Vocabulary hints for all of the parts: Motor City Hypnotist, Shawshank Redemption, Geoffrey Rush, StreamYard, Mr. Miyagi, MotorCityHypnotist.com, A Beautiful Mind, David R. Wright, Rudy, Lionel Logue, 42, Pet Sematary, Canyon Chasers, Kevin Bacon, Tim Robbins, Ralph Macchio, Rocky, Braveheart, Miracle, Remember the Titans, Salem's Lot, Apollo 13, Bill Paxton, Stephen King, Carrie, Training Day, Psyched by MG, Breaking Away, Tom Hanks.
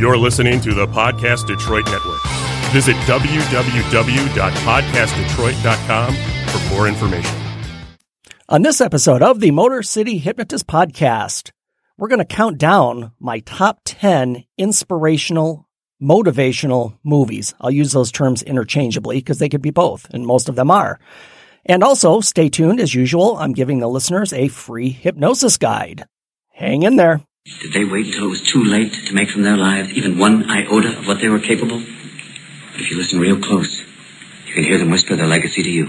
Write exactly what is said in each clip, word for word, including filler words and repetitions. You're listening to the Podcast Detroit Network. Visit w w w dot podcast detroit dot com for more information. On this episode of the Motor City Hypnotist Podcast, we're going to count down my top ten inspirational, motivational movies. I'll use those terms interchangeably because they could be both, and most of them are. And also, stay tuned as usual. I'm giving the listeners a free hypnosis guide. Hang in there. Did they wait until it was too late to make from their lives even one iota of what they were capable? But if you listen real close, you can hear them whisper their legacy to you.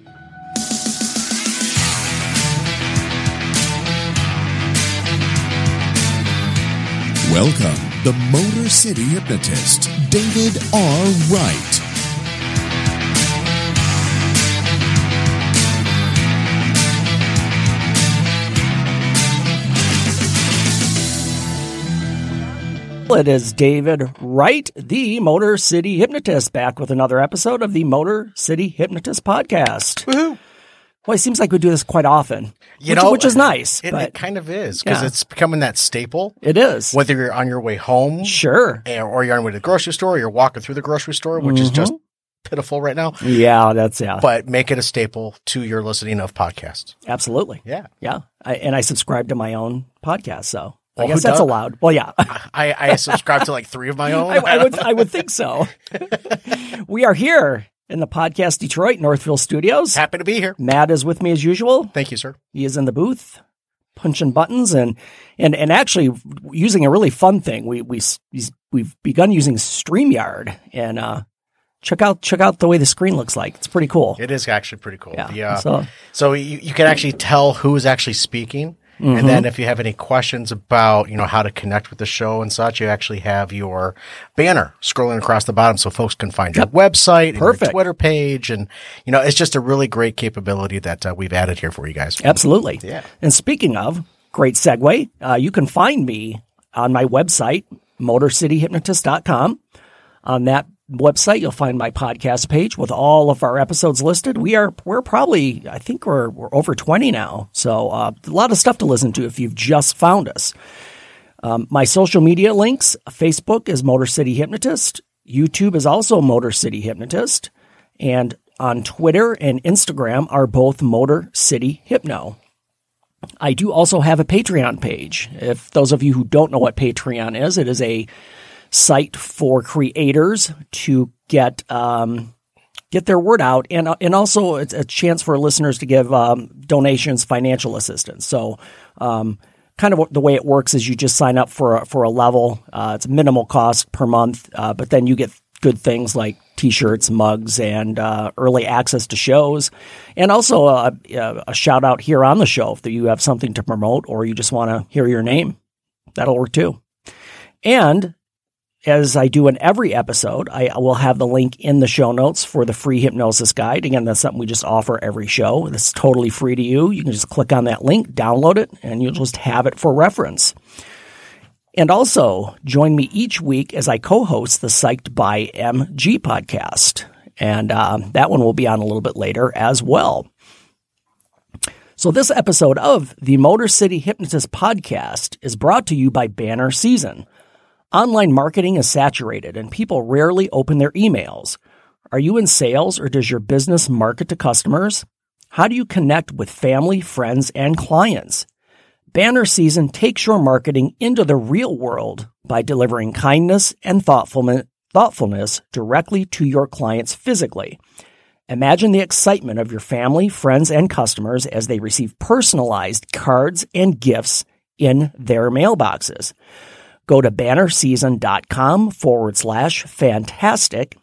Welcome, the Motor City Hypnotist, David R. Wright. It is David Wright, the Motor City Hypnotist, back with another episode of the Motor City Hypnotist Podcast. Woohoo! Well, it seems like we do this quite often, you which, know, which is nice. It, but, it kind of is because yeah. it's becoming that staple. It is. Whether you're on your way home. Sure. Or you're on your way to the grocery store or you're walking through the grocery store, which mm-hmm. is just pitiful right now. Yeah, that's yeah. But make it a staple to your listening of podcasts. Absolutely. Yeah. Yeah. I, and I subscribe to my own podcast, so. Well, I guess that's allowed. Well, yeah. I, I subscribe to like three of my own. I, I, would, I would think so. We are here. In the Podcast Detroit, Northville Studios. Happy to be here. Matt is with me as usual. Thank you, sir. He is in the booth, punching buttons, and and and actually using a really fun thing. We we we've begun using StreamYard, and uh, check out check out the way the screen looks like. It's pretty cool. It is actually pretty cool. Yeah. The, uh, so so you, you can actually tell who is actually speaking, mm-hmm. and then if you have any questions about you know how to connect with the show and such, you actually have your banner scrolling across the bottom so folks can find your yep. website Perfect. and your Twitter page. And, you know, it's just a really great capability that uh, we've added here for you guys. Absolutely. Yeah. And speaking of, great segue, uh, you can find me on my website, motor city hypnotist dot com. On that website, you'll find my podcast page with all of our episodes listed. We are, we're probably, I think we're, we're over twenty now. So uh, a lot of stuff to listen to if you've just found us. Um, my social media links, Facebook is Motor City Hypnotist. YouTube is also Motor City Hypnotist. And on Twitter and Instagram are both Motor City Hypno. I do also have a Patreon page. If those of you who don't know what Patreon is, it is a site for creators to get um, get their word out. And, and also it's a chance for listeners to give um, donations, financial assistance. So um kind of the way it works is you just sign up for a, for a level. Uh, it's minimal cost per month, uh, but then you get good things like T-shirts, mugs, and uh, early access to shows. And also a, a shout-out here on the show if you have something to promote or you just want to hear your name. That'll work too. And as I do in every episode, I will have the link in the show notes for the free hypnosis guide. Again, that's something we just offer every show. It's totally free to you. You can just click on that link, download it, and you'll just have it for reference. And also, join me each week as I co-host the Psyched by M G podcast. And um, that one will be on a little bit later as well. So this episode of the Motor City Hypnotist Podcast is brought to you by Banner Season. Online marketing is saturated and people rarely open their emails. Are you in sales or does your business market to customers? How do you connect with family, friends, and clients? Banner Season takes your marketing into the real world by delivering kindness and thoughtfulness directly to your clients physically. Imagine the excitement of your family, friends, and customers as they receive personalized cards and gifts in their mailboxes. Go to banner season dot com forward slash fantastic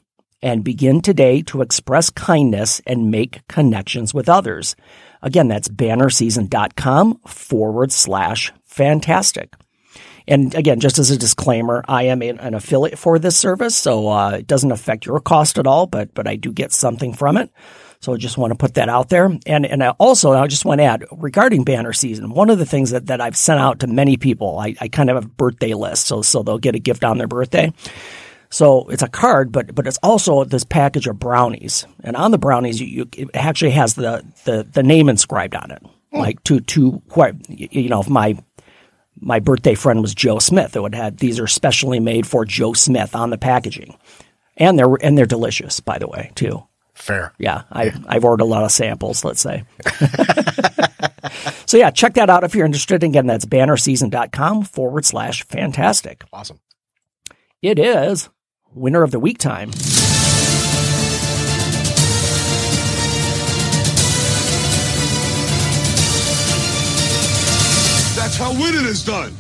and begin today to express kindness and make connections with others. Again, that's bannerseason.com forward slash fantastic. And again, just as a disclaimer, I am an affiliate for this service, so uh, it doesn't affect your cost at all, but but I do get something from it. So I just want to put that out there. And and I also, I just want to add, regarding Banner Season, one of the things that, that I've sent out to many people, I, I kind of have a birthday list, so so they'll get a gift on their birthday. So it's a card, but but it's also this package of brownies. And on the brownies, you, you it actually has the, the, the name inscribed on it. Mm. Like to, to you know, if my my birthday friend was Joe Smith, it would have, these are specially made for Joe Smith on the packaging. And they're and they're delicious, by the way, too. Fair. Yeah, I, I've ordered a lot of samples, let's say. So yeah, check that out if you're interested. Again, that's bannerseason.com forward slash fantastic. Awesome. It is Winner of the Week time. That's how winning is done.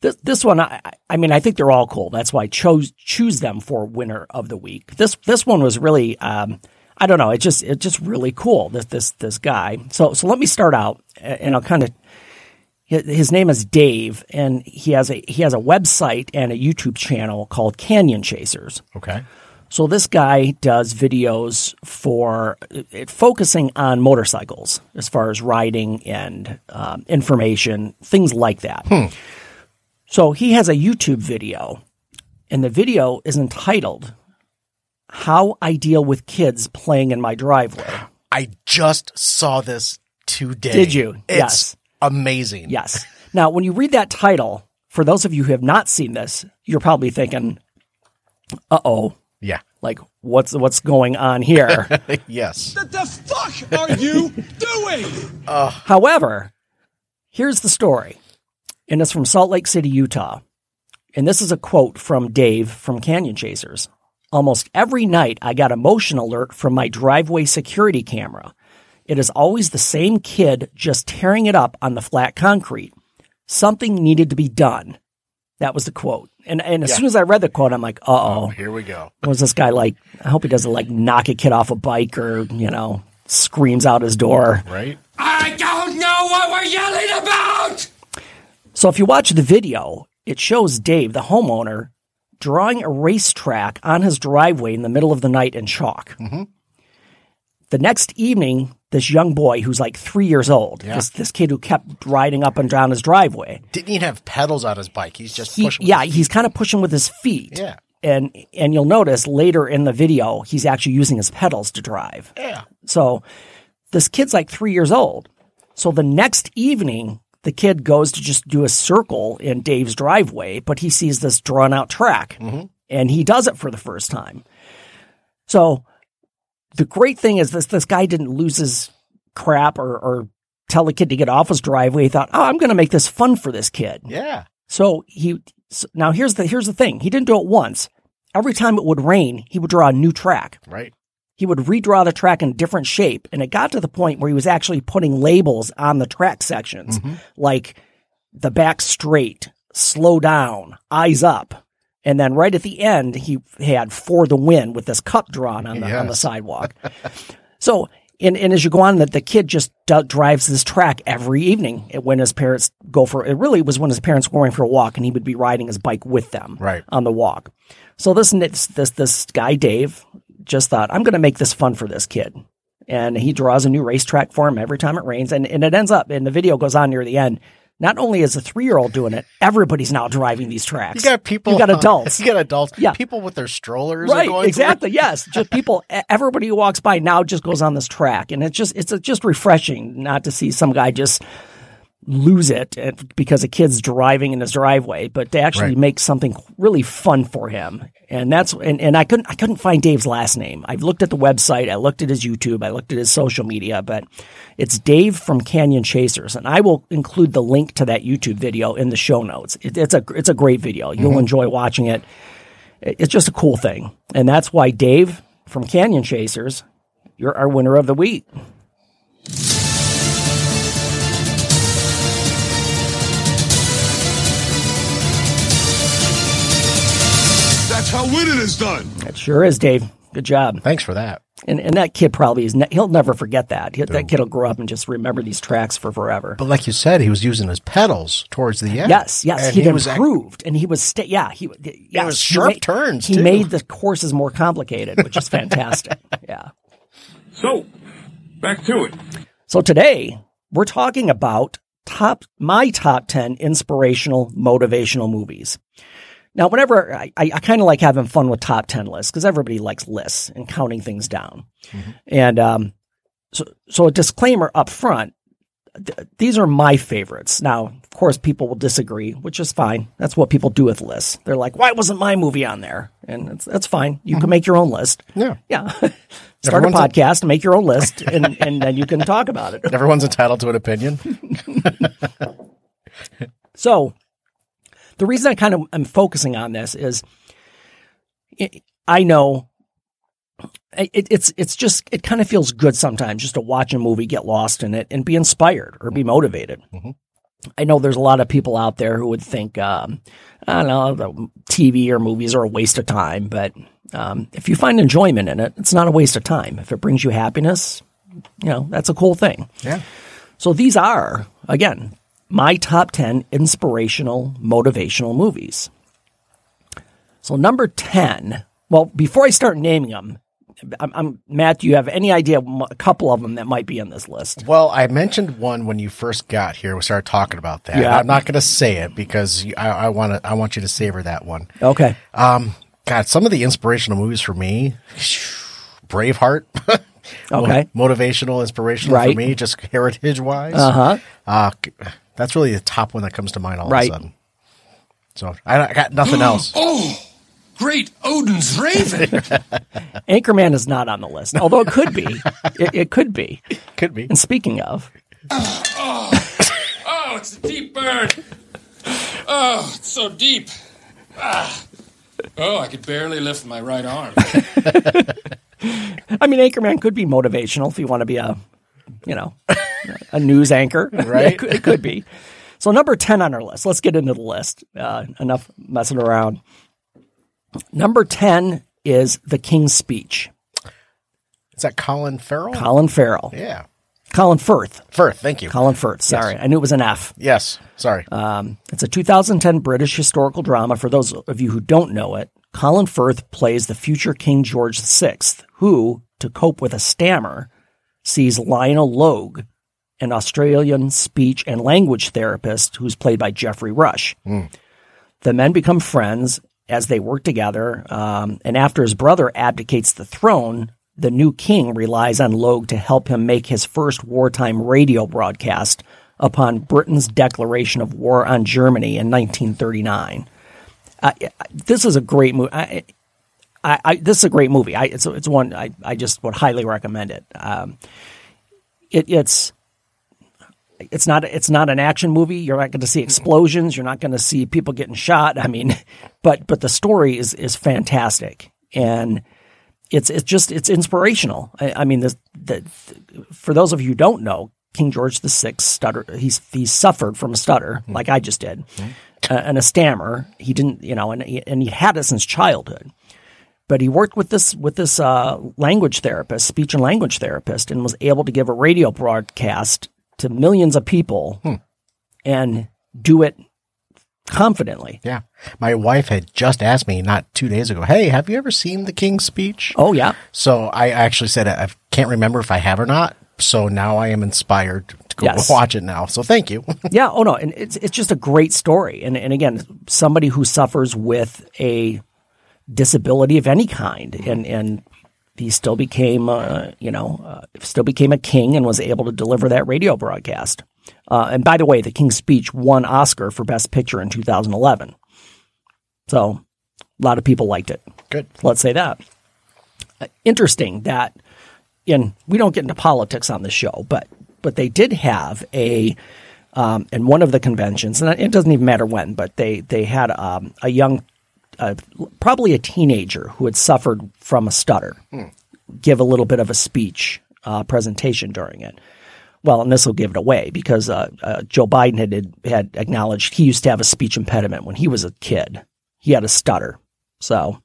This, this one, I, I mean, I think they're all cool. That's why I chose choose them for Winner of the Week. This this one was really, um, I don't know, it's just it's just really cool. This this this guy. So so let me start out, and I'll kind of. His name is Dave, and he has a he has a website and a YouTube channel called Canyon Chasers. Okay. So this guy does videos for it, focusing on motorcycles as far as riding and um, information, things like that. Hmm. So he has a YouTube video, and the video is entitled How I Deal with Kids Playing in My Driveway. I just saw this today. Did you? It's yes. Amazing. Yes. Now, when you read that title, for those of you who have not seen this, you're probably thinking, uh-oh. Yeah. Like, what's what's going on here? Yes. What the fuck are you doing? Uh. However, here's the story. And it's from Salt Lake City, Utah. And this is a quote from Dave from Canyon Chasers. Almost every night I got a motion alert from my driveway security camera. It is always the same kid just tearing it up on the flat concrete. Something needed to be done. That was the quote. And and as yeah. soon as I read the quote, I'm like, uh-oh. Oh, here we go. What was this guy like? I hope he doesn't like knock a kid off a bike or, you know, screams out his door. Right. I don't know what we're yelling about! So if you watch the video, it shows Dave, the homeowner, drawing a racetrack on his driveway in the middle of the night in chalk. Mm-hmm. The next evening, this young boy who's like three years old, yeah. this, this kid who kept riding up and down his driveway. Didn't even have pedals on his bike. He's just he, pushing. With yeah, his feet. He's kind of pushing with his feet. Yeah. And and you'll notice later in the video, he's actually using his pedals to drive. Yeah. So this kid's like three years old. So the next evening, the kid goes to just do a circle in Dave's driveway, but he sees this drawn out track, mm-hmm. and he does it for the first time. So the great thing is this this guy didn't lose his crap or, or tell the kid to get off his driveway. He thought, oh, I'm going to make this fun for this kid. Yeah. So he so now here's the here's the thing. He didn't do it once. Every time it would rain, he would draw a new track. Right. He would redraw the track in a different shape, and it got to the point where he was actually putting labels on the track sections, mm-hmm. like the back straight, slow down, eyes up. And then right at the end, he had for the win with this cup drawn on the, yes. on the sidewalk. So, and, and as you go on, the, the kid just d- drives this track every evening when his parents go for – it really was when his parents were going for a walk, and he would be riding his bike with them right. on the walk. So this this this guy, Dave, just thought, I'm going to make this fun for this kid. And he draws a new racetrack for him every time it rains. And, and it ends up – and the video goes on near the end – not only is a three-year-old doing it, everybody's now driving these tracks. You got people. You got adults. You got adults. Yeah. People with their strollers. Right. Are going exactly. Through. Yes. Just people. Everybody who walks by now just goes on this track, and it's just it's just refreshing not to see some guy just lose it because a kid's driving in his driveway, but to actually right. make something really fun for him. And that's and, and I couldn't I couldn't find Dave's last name. I've looked at the website, I looked at his YouTube, I looked at his social media, but it's Dave from Canyon Chasers, and I will include the link to that YouTube video in the show notes. It, it's a it's a great video. You'll mm-hmm. enjoy watching it. It's just a cool thing, and that's why Dave from Canyon Chasers, you're our winner of the week. how winning is done. That sure is, Dave. Good job. Thanks for that. And and that kid probably is. Ne- he'll never forget that. He, that kid will grow up and just remember these tracks for forever. But like you said, he was using his pedals towards the end. Yes, yes, and he, he improved, was, and he was. Sta- yeah, he. Yes, it was sharp he made, turns. He too. made the courses more complicated, which is fantastic. Yeah. So, back to it. So today we're talking about top my top ten inspirational motivational movies. Now, whenever I, I kind of like having fun with top ten lists because everybody likes lists and counting things down. Mm-hmm. And um, so, so a disclaimer up front, th- these are my favorites. Now, of course, people will disagree, which is fine. That's what people do with lists. They're like, why wasn't my movie on there? And it's, that's fine. You mm-hmm. can make your own list. Yeah. Yeah. Start Everyone's a podcast and make your own list, and, and then you can talk about it. Everyone's entitled to an opinion. So. The reason I kind of am focusing on this is I know it, it's it's just it kind of feels good sometimes just to watch a movie, get lost in it, and be inspired or be motivated. Mm-hmm. I know there's a lot of people out there who would think, um, I don't know, T V or movies are a waste of time. But um, if you find enjoyment in it, it's not a waste of time. If it brings you happiness, you know, that's a cool thing. Yeah. So these are, again, my top ten inspirational, motivational movies. So number ten, well, before I start naming them, I'm, I'm Matt, do you have any idea of a couple of them that might be on this list? Well, I mentioned one when you first got here. We started talking about that. Yeah. I'm not going to say it because I, I want to. I want you to savor that one. Okay. Um, God, some of the inspirational movies for me, Braveheart. Okay. Motivational, inspirational right. for me, just heritage-wise. Uh-huh. Uh huh. That's really the top one that comes to mind all right. of a sudden. So I, I got nothing else. Oh, great Odin's Raven. Anchorman is not on the list, although it could be. It, it could be. Could be. And speaking of. Oh, oh, oh, it's a deep bird. Oh, it's so deep. Ah. Oh, I could barely lift my right arm. I mean, Anchorman could be motivational if you want to be a, you know, a news anchor, right? it, could, it could be. So number ten on our list. Let's get into the list. Uh, enough messing around. Number ten is The King's Speech. Is that Colin Farrell? Colin Farrell. Yeah. Colin Firth. Firth, thank you. Colin Firth, sorry. Yes. I knew it was an F. Yes, sorry. Um, it's a two thousand ten British historical drama. For those of you who don't know it, Colin Firth plays the future King George the sixth, who, to cope with a stammer, sees Lionel Logue, an Australian speech and language therapist who's played by Geoffrey Rush. Mm. The men become friends as they work together, um, and after his brother abdicates the throne, the new king relies on Logue to help him make his first wartime radio broadcast upon Britain's declaration of war on Germany in nineteen thirty-nine. Uh, this is a great movie. I, I, I, this is a great movie. I, it's, it's one I, I just would highly recommend it. Um, it it's it's not it's not an action movie. You're not going to see explosions. You're not going to see people getting shot. I mean, but but the story is is fantastic, and it's it's just it's inspirational. I, I mean, the, the, for those of you who don't know, King George the sixth stutter. He's he suffered from a stutter, mm-hmm. like I just did, mm-hmm. uh, and a stammer. He didn't, you know, and and he had it since childhood. But he worked with this with this uh, language therapist, speech and language therapist, and was able to give a radio broadcast to millions of people hmm. and do it confidently. Yeah. My wife had just asked me not two days ago, hey, have you ever seen The King's Speech? Oh, yeah. So I actually said I can't remember if I have or not. So now I am inspired to go yes. watch it now. So thank you. Yeah. Oh, no. And it's, it's just a great story. And, and again, somebody who suffers with a disability of any kind, and and he still became uh, you know uh, still became a king and was able to deliver that radio broadcast. Uh, and by the way, The King's Speech won Oscar for Best Picture in two thousand eleven. So a lot of people liked it. Good, let's say that. Uh, interesting that in we don't get into politics on this show, but but they did have a. Um, in one of the conventions, and it doesn't even matter when, but they they had um, a young. Uh, probably a teenager who had suffered from a stutter, mm. give a little bit of a speech uh, presentation during it. Well, and this will give it away because uh, uh, Joe Biden had had acknowledged he used to have a speech impediment when he was a kid. He had a stutter. So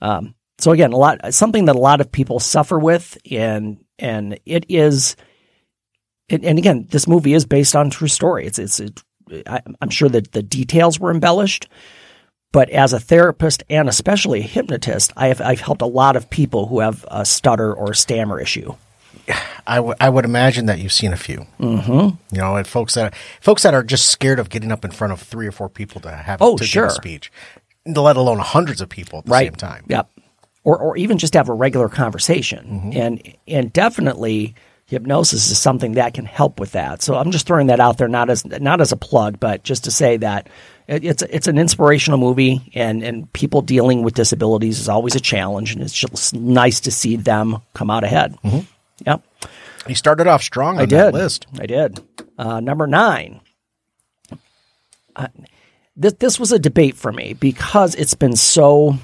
Um, so again, a lot something that a lot of people suffer with, and and it is, it, and again, this movie is based on true story. It's it's it, I, I'm sure that the details were embellished, but as a therapist and especially a hypnotist, I have I've helped a lot of people who have a stutter or stammer issue. I, w- I would imagine that you've seen a few, mm-hmm. you know, and folks that folks that are just scared of getting up in front of three or four people to have oh, to sure. give a speech, let alone hundreds of people at the right. same time. Yep. Or or even just have a regular conversation. Mm-hmm. And and definitely hypnosis is something that can help with that. So I'm just throwing that out there, not as not as a plug, but just to say that it, it's it's an inspirational movie, and, and people dealing with disabilities is always a challenge, and it's just nice to see them come out ahead. Mm-hmm. Yep. You started off strong on I did. that list. I did. Uh, number nine. Uh, this, this was a debate for me because it's been so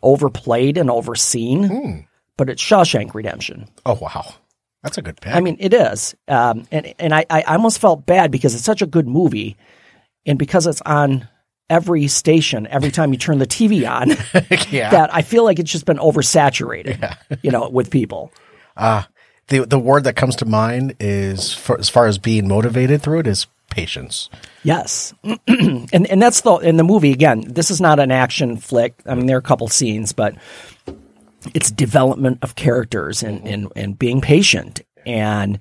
overplayed and overseen, mm. but it's Shawshank Redemption. Oh, wow. That's a good pick. I mean, it is. Um, and and I, I almost felt bad because it's such a good movie, and because it's on every station, every time you turn the T V on, yeah. that I feel like it's just been oversaturated, yeah. you know, with people. Uh The the word that comes to mind is, for, as far as being motivated through it, is patience. Yes, and and that's the in the movie again. This is not an action flick. I mean, there are a couple scenes, but it's development of characters and and, and being patient. And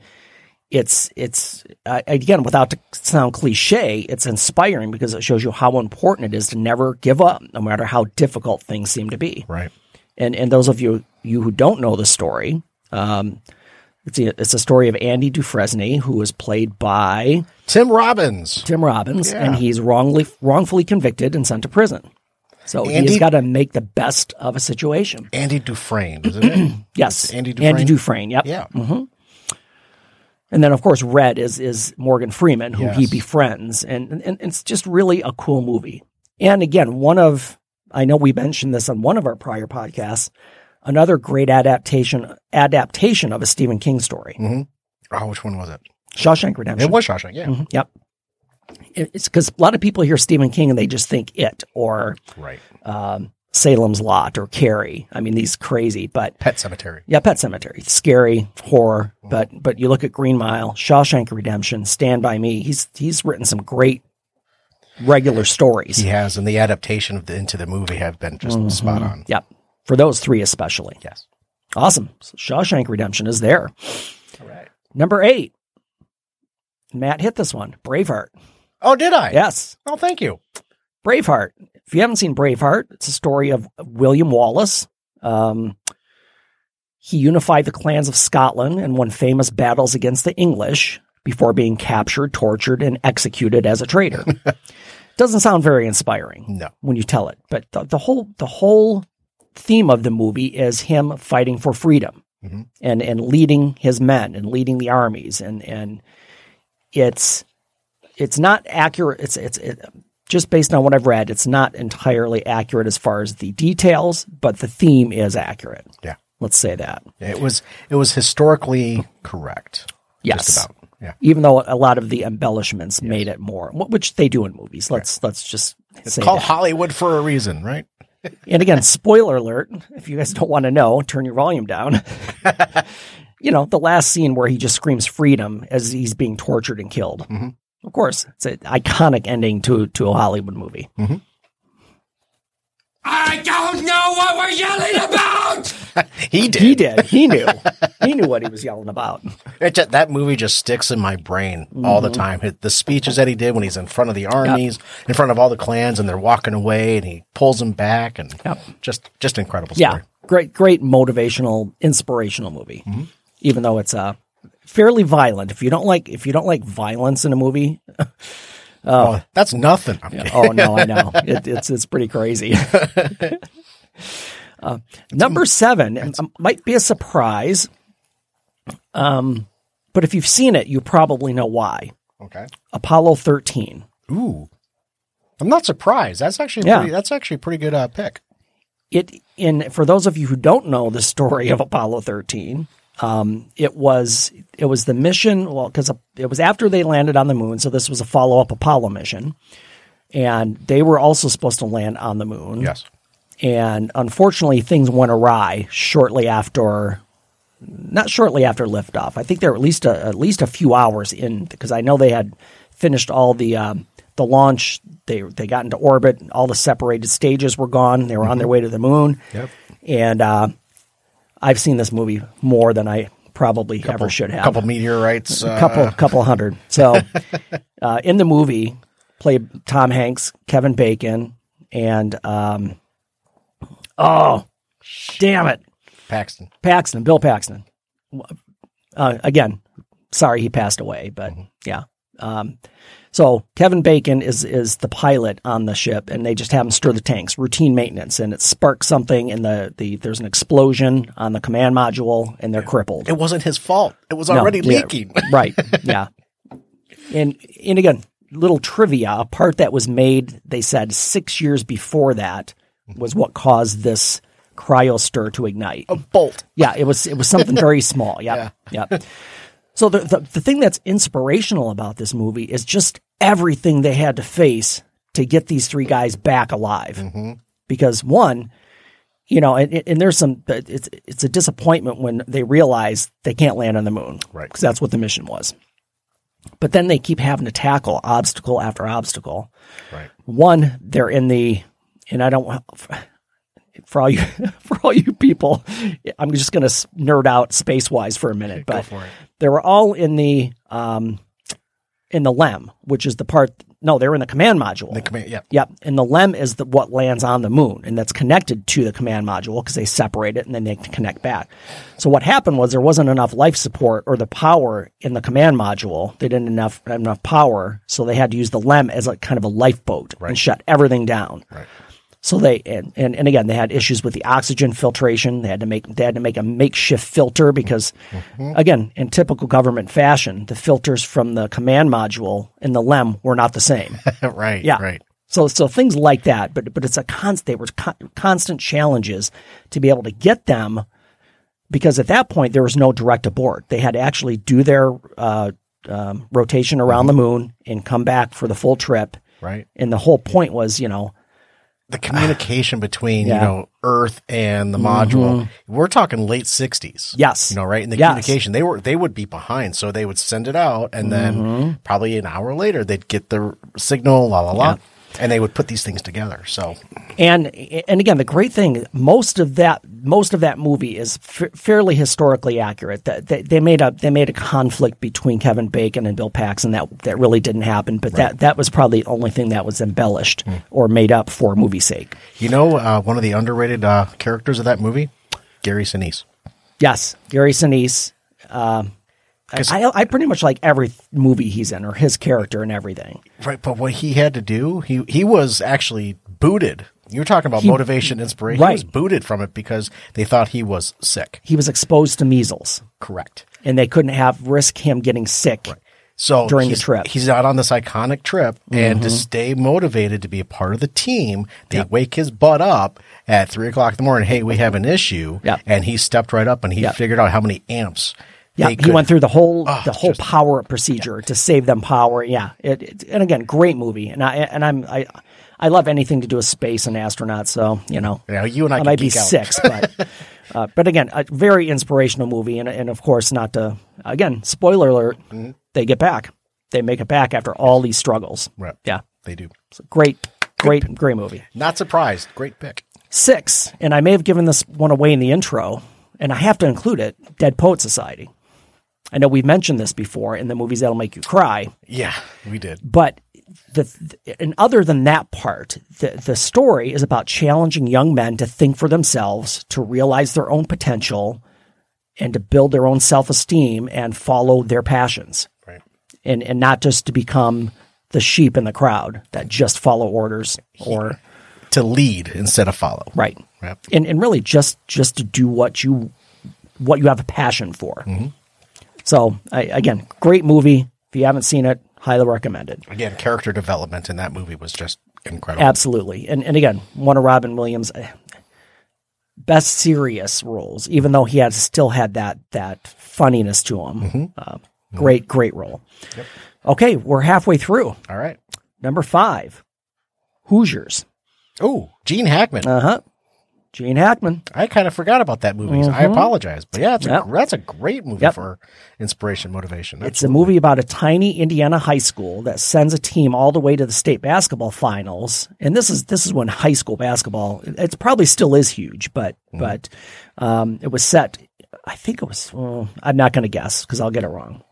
it's it's uh, again, without to sound cliche, it's inspiring because it shows you how important it is to never give up, no matter how difficult things seem to be. Right. And and those of you you who don't know the story. Um, it's a, it's a story of Andy Dufresne, who is played by Tim Robbins. Tim Robbins, yeah. And he's wrongly wrongfully convicted and sent to prison. So Andy, he's got to make the best of a situation. Andy Dufresne, isn't it? Yes, it's Andy Dufresne. Andy Dufresne. Yep. Yeah. Mm-hmm. And then, of course, Red is is Morgan Freeman, who yes. he befriends, and, and and it's just really a cool movie. And again, one of I know we mentioned this on one of our prior podcasts. Another great adaptation adaptation of a Stephen King story. Mm-hmm. Oh, which one was it? Shawshank Redemption. It was Shawshank, yeah. Mm-hmm. Yep. It's because a lot of people hear Stephen King and they just think It or right. um, Salem's Lot or Carrie. I mean, these crazy, but... Pet Sematary. Yeah, Pet Sematary. It's scary, horror, mm-hmm. but but you look at Green Mile, Shawshank Redemption, Stand by Me. He's he's written some great regular stories. He has, and the adaptation of the, into the movie have been just mm-hmm. spot on. Yep. For those three especially. Yes. Awesome. So Shawshank Redemption is there. All right. Number eight. Matt hit this one. Braveheart. Oh, did I? Yes. Oh, thank you. Braveheart. If you haven't seen Braveheart, it's a story of William Wallace. Um, he unified the clans of Scotland and won famous battles against the English before being captured, tortured, and executed as a traitor. Doesn't sound very inspiring. No. When you tell it. But the, the whole the whole... theme of the movie is him fighting for freedom mm-hmm. and, and leading his men and leading the armies. And, and it's, it's not accurate. It's, it's it, just based on what I've read. It's not entirely accurate as far as the details, but the theme is accurate. Yeah. Let's say that it was, it was historically correct. Yes. Just about. Yeah. Even though a lot of the embellishments yes. made it more, which they do in movies. Let's, right. let's just it's say called that. Hollywood for a reason, right? And again, spoiler alert, if you guys don't want to know, turn your volume down. You know, the last scene where he just screams freedom as he's being tortured and killed. Mm-hmm. Of course, it's an iconic ending to, to a Hollywood movie. Mm-hmm. I don't know what we're yelling about! He did. He did. He knew. He knew what he was yelling about. It just, that movie just sticks in my brain mm-hmm. all the time. The speeches that he did when he's in front of the armies, yep. in front of all the clans, and they're walking away, and he pulls them back, and yep. just just incredible story. Yeah, great, great motivational, inspirational movie. Mm-hmm. Even though it's uh, fairly violent. If you don't like, if you don't like violence in a movie. Oh, oh, that's nothing. Yeah. Oh, no, I know. It, it's it's pretty crazy. uh, number seven it's, might be a surprise, um, but if you've seen it, you probably know why. Okay. Apollo thirteen. Ooh. I'm not surprised. That's actually yeah. pretty, that's actually a pretty good uh, pick. It in for those of you who don't know the story of Apollo thirteen, Um, it was it was the mission, well, because it was after they landed on the moon, so this was a follow-up Apollo mission, and they were also supposed to land on the moon. Yes. And unfortunately, things went awry shortly after, not shortly after liftoff. I think they were at least a, at least a few hours in, because I know they had finished all the um, the launch. They they got into orbit. All the separated stages were gone. They were mm-hmm. on their way to the moon. Yep. And uh, I've seen this movie more than I probably couple, ever should have. A couple meteorites. A couple, uh... couple hundred. So uh, in the movie, played Tom Hanks, Kevin Bacon, and... Um, Oh, damn it. Paxton. Paxton, Bill Paxton. Uh, again, sorry he passed away, but mm-hmm. yeah. Um, so Kevin Bacon is is the pilot on the ship, and they just have him stir the tanks, routine maintenance, and it sparks something, and the, the there's an explosion on the command module, and they're crippled. It wasn't his fault. It was already no, leaking. Yeah, right, yeah. And and again, little trivia, a part that was made, they said, six years before that, was what caused this cryo stir to ignite. A bolt. Yeah, it was it was something very small. Yep, yeah, yeah. So the, the the thing that's inspirational about this movie is just everything they had to face to get these three guys back alive. Mm-hmm. Because one, you know, and, and there's some it's it's a disappointment when they realize they can't land on the moon, right? Because that's what the mission was. But then they keep having to tackle obstacle after obstacle. Right. One, they're in the And I don't for all you for all you people. I'm just going to nerd out space wise for a minute, but they were all in the um, in the L E M, which is the part. No, they were in the command module. The command, yeah, yep. And the L E M is the what lands on the moon, and that's connected to the command module because they separate it and then they can connect back. So what happened was there wasn't enough life support or the power in the command module. They didn't enough enough power, so they had to use the L E M as like kind of a lifeboat right. and shut everything down. Right. So they and, and, and again they had issues with the oxygen filtration. They had to make they had to make a makeshift filter because, mm-hmm. again, in typical government fashion, the filters from the command module and the L E M were not the same. right. Yeah. Right. So so things like that. But but it's a constant. They were con- constant challenges to be able to get them, because at that point there was no direct abort. They had to actually do their uh, um, rotation around mm-hmm. the moon and come back for the full trip. Right. And the whole point was, you know. The communication between, yeah. you know, Earth and the module, mm-hmm. we're talking late sixties. Yes. You know, right? And the yes. communication, they were they would be behind. So they would send it out, and mm-hmm. then probably an hour later, they'd get the signal, la, la, la, yeah. and they would put these things together. So, And and again, the great thing, most of that most of that movie is f- fairly historically accurate. That they, they made a they made a conflict between Kevin Bacon and Bill Paxton that, that really didn't happen, but right. that, that was probably the only thing that was embellished mm. or made up for movie's sake. You know, uh, one of the underrated uh, characters of that movie, Gary Sinise. Yes, Gary Sinise. Uh, I, I pretty much like every movie he's in, or his character and everything. Right, but what he had to do, he he was actually booted. You're talking about he, motivation, inspiration. Right. He was booted from it because they thought he was sick. He was exposed to measles. Correct. And they couldn't have risk him getting sick right. so during the trip. He's out on this iconic trip, mm-hmm. and to stay motivated to be a part of the team, they yep. wake his butt up at three o'clock in the morning. Hey, we have an issue. Yep. And he stepped right up, and he yep. figured out how many amps. Yeah, he could, went through the whole oh, the whole just, power procedure yeah. to save them power. Yeah, it, it, and again, great movie, and I and I'm I, I love anything to do with space and astronauts. So you know, yeah, you and I, I might be out. six, but uh, but again, a very inspirational movie, and and of course, not to again spoiler alert, mm-hmm. they get back, they make it back after all these struggles. Right. Yeah, they do. So great, great, great movie. Not surprised. Great pick. Six, and I may have given this one away in the intro, and I have to include it. Dead Poets Society. I know we've mentioned this before in the movies that'll make you cry. Yeah, we did. But the and other than that part, the, the story is about challenging young men to think for themselves, to realize their own potential, and to build their own self-esteem and follow their passions. Right. And and not just to become the sheep in the crowd that just follow orders or to lead instead of follow. Right. Yep. And and really just just to do what you what you have a passion for. Mm-hmm. So, I, again, great movie. If you haven't seen it, highly recommended. Again, character development in that movie was just incredible. Absolutely. And and again, one of Robin Williams' best serious roles, even though he had still had that that funniness to him. Mm-hmm. Uh, great, great role. Yep. Okay, we're halfway through. All right. Number five, Hoosiers. Oh, Gene Hackman. Uh-huh. Gene Hackman. I kind of forgot about that movie. Mm-hmm. I apologize. But yeah, it's a, yep. that's a great movie yep. for inspiration, motivation. Absolutely. It's a movie about a tiny Indiana high school that sends a team all the way to the state basketball finals. And this is this is when high school basketball, it probably still is huge, but mm-hmm. but um, it was set, I think it was, well, I'm not going to guess because I'll get it wrong.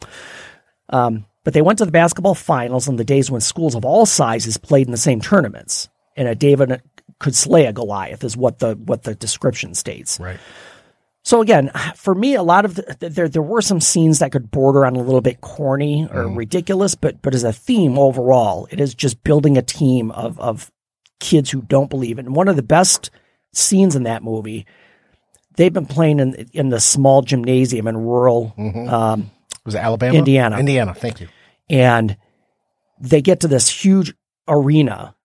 Um, but they went to the basketball finals in the days when schools of all sizes played in the same tournaments. And a David could slay a Goliath is what the what the description states. Right. So again, for me, a lot of the, there there were some scenes that could border on a little bit corny or mm. ridiculous, but but as a theme overall, it is just building a team of of kids who don't believe it. And one of the best scenes in that movie, they've been playing in in the small gymnasium in rural mm-hmm. um, was it Alabama, Indiana, Indiana. Thank you. And they get to this huge arena,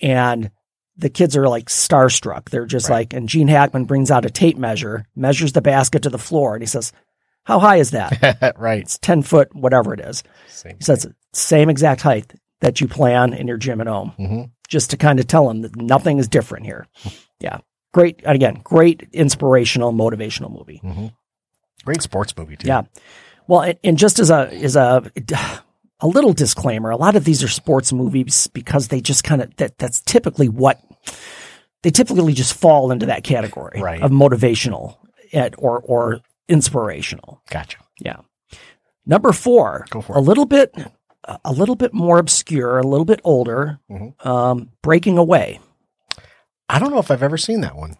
and the kids are like starstruck. They're just right. like, and Gene Hackman brings out a tape measure, measures the basket to the floor, and he says, "How high is that?" Right. It's ten foot, whatever it is. Same he says, thing. Same exact height that you play on in your gym at home, mm-hmm. just to kind of tell them that nothing is different here. Yeah. Great. And again, great inspirational, motivational movie. Mm-hmm. Great sports movie, too. Yeah. Well, and just as a, as a, a little disclaimer, a lot of these are sports movies because they just kind of, that that's typically what, they typically just fall into that category right. of motivational at, or or inspirational. Gotcha. Yeah. Number four, Go for a it. little bit, a little bit more obscure, a little bit older, mm-hmm. um, Breaking Away. I don't know if I've ever seen that one.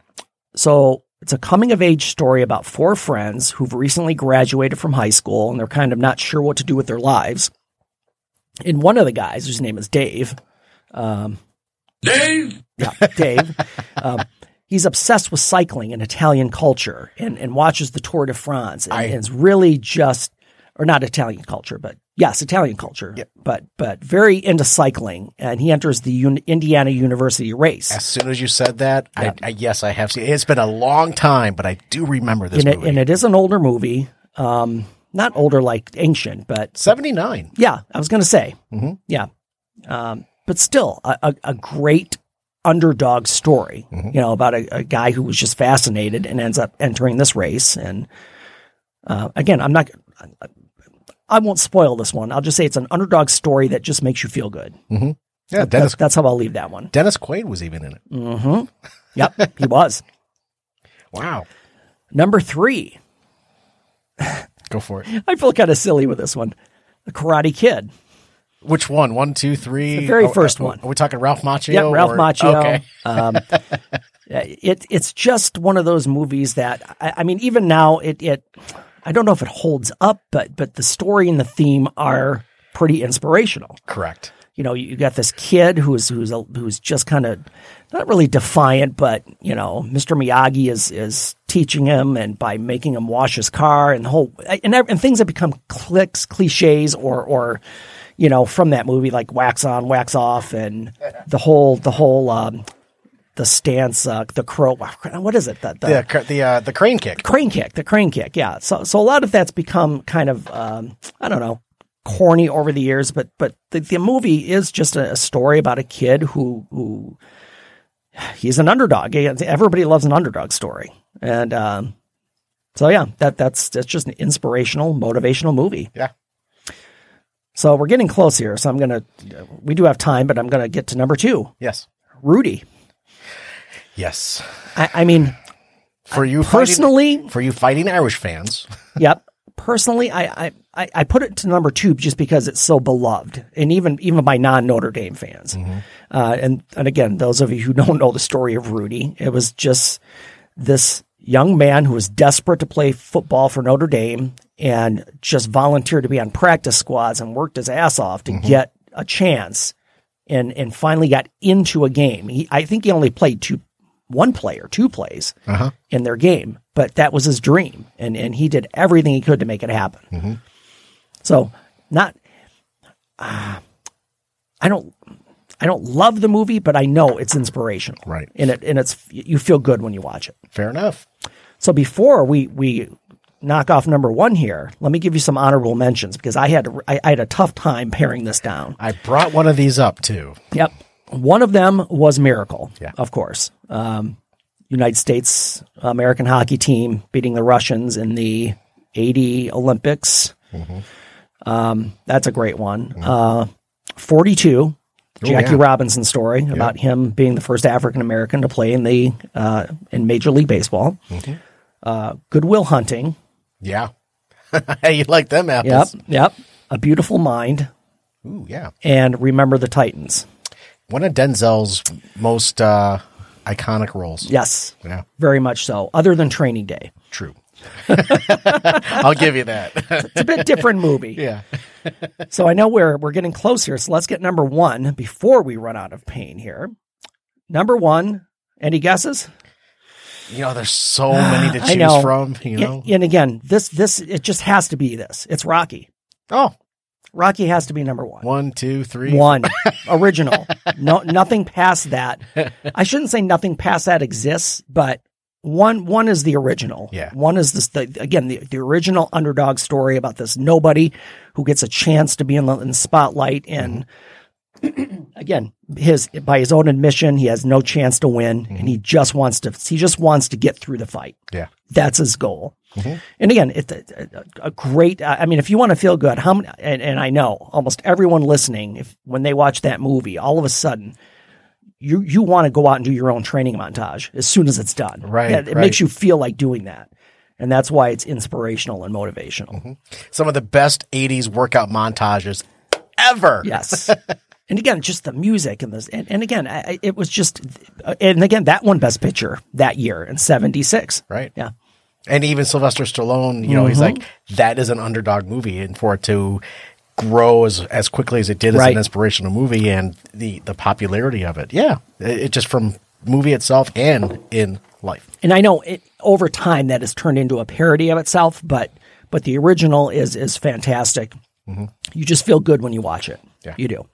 So it's a coming of age story about four friends who've recently graduated from high school and they're kind of not sure what to do with their lives. And one of the guys, whose name is Dave, um, Dave, yeah, Dave, um, he's obsessed with cycling and Italian culture, and, and watches the Tour de France, and, I, and is really just, or not Italian culture, but yes, Italian culture, yeah. but but very into cycling, and he enters the Un- Indiana University race. As soon as you said that, yeah. I, I, yes, I have seen it. It's been a long time, but I do remember this and movie. It, and it is an older movie. Um, Not older, like ancient, but seventy-nine. Yeah, I was going to say. Mm-hmm. Yeah, um, but still a, a, a great underdog story. Mm-hmm. You know, about a, a guy who was just fascinated and ends up entering this race. And uh, again, I'm not. I won't spoil this one. I'll just say it's an underdog story that just makes you feel good. Mm-hmm. Yeah, that, Dennis, that, that's how I'll leave that one. Dennis Quaid was even in it. Mm-hmm. Yep, he was. Wow. Number three. Go for it. I feel kind of silly with this one. The Karate Kid. Which one? One, two, three? The very oh, first uh, one. Are we talking Ralph Macchio? Yeah, Ralph or? Macchio. Okay. um, it, it's just one of those movies that, I, I mean, even now, it, it I don't know if it holds up, but but the story and the theme are pretty inspirational. Correct. You know, you got this kid who's who's a, who's just kind of not really defiant, but you know, Mister Miyagi is is teaching him, and by making him wash his car, and the whole and, and things that become cliques, cliches, or or you know, from that movie like wax on, wax off, and the whole the whole um, the stance, uh, the crow, what is it? The the the the, uh, the crane kick, crane kick, the crane kick. Yeah. So so a lot of that's become kind of um, I don't know. corny over the years, but but the, the movie is just a, a story about a kid who who he's an underdog. Everybody loves an underdog story, and um, so yeah, that that's that's just an inspirational, motivational movie. Yeah. So we're getting close here. So I'm gonna we do have time, but I'm gonna get to number two. Yes, Rudy. Yes, I, I mean for you personally, fighting, for you Fighting Irish fans. Yep. Personally, I, I I put it to number two just because it's so beloved, and even even by non-Notre Dame fans. Mm-hmm. Uh, and, and again, those of you who don't know the story of Rudy, it was just this young man who was desperate to play football for Notre Dame and just volunteered to be on practice squads and worked his ass off to mm-hmm. get a chance and and finally got into a game. He, I think he only played two one play or two plays uh-huh. in their game. But that was his dream, and, and he did everything he could to make it happen. Mm-hmm. So, not, uh, I don't, I don't love the movie, but I know it's inspirational, right? And it and it's you feel good when you watch it. Fair enough. So before we we knock off number one here, let me give you some honorable mentions because I had I, I had a tough time paring this down. I brought one of these up too. Yep, one of them was Miracle. Yeah, of course. Um, United States American hockey team beating the Russians in the eighty Olympics. Mm-hmm. Um, that's a great one. Mm-hmm. Uh, forty-two, the Jackie oh, yeah. Robinson story yep. about him being the first African American to play in the uh, in Major League Baseball. Mm-hmm. Uh, Goodwill Hunting. Yeah. You like them apples. Yep, yep. A Beautiful Mind. Ooh, yeah. And Remember the Titans. One of Denzel's most uh, iconic roles. Yes. Yeah. Very much so. Other than Training Day. True. I'll give you that. It's a bit different movie. Yeah. So I know we're we're getting close here, so let's get number one before we run out of pain here. Number one, any guesses? You know, there's so many to choose know. from, you know. And, and again, this this it just has to be this. It's Rocky. Oh. Rocky has to be number one. One, two, three. One. Original. No, nothing past that. I shouldn't say nothing past that exists, but One one is the original. Yeah. One is this the, again the, the original underdog story about this nobody who gets a chance to be in the, in the spotlight, and mm-hmm. again his by his own admission he has no chance to win, mm-hmm. and he just wants to he just wants to get through the fight. Yeah, that's his goal. Mm-hmm. And again, it's a, a great. I mean, if you want to feel good, how many, and, and I know almost everyone listening, if when they watch that movie, all of a sudden. You you want to go out and do your own training montage as soon as it's done. Right. It, it right. makes you feel like doing that. And that's why it's inspirational and motivational. Mm-hmm. Some of the best eighties workout montages ever. Yes. And again, just the music and this. And, and again, I, it was just – and again, that won Best Picture that year in seventy-six. Right. Yeah. And even Sylvester Stallone, you know, mm-hmm. he's like, that is an underdog movie. And for it to – grow as, as quickly as it did right. as an inspirational movie and the, the popularity of it. Yeah. It, it just from movie itself and in life. And I know it, over time that has turned into a parody of itself, but but the original is is fantastic. Mm-hmm. You just feel good when you watch it. Yeah. You do.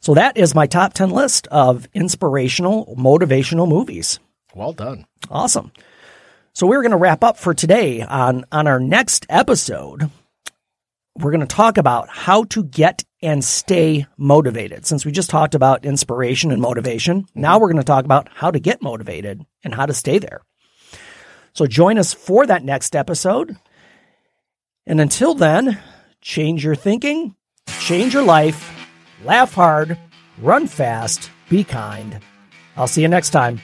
So that is my top ten list of inspirational, motivational movies. Well done. Awesome. So we're going to wrap up for today on on our next episode. We're going to talk about how to get and stay motivated. Since we just talked about inspiration and motivation, now we're going to talk about how to get motivated and how to stay there. So join us for that next episode. And until then, change your thinking, change your life, laugh hard, run fast, be kind. I'll see you next time.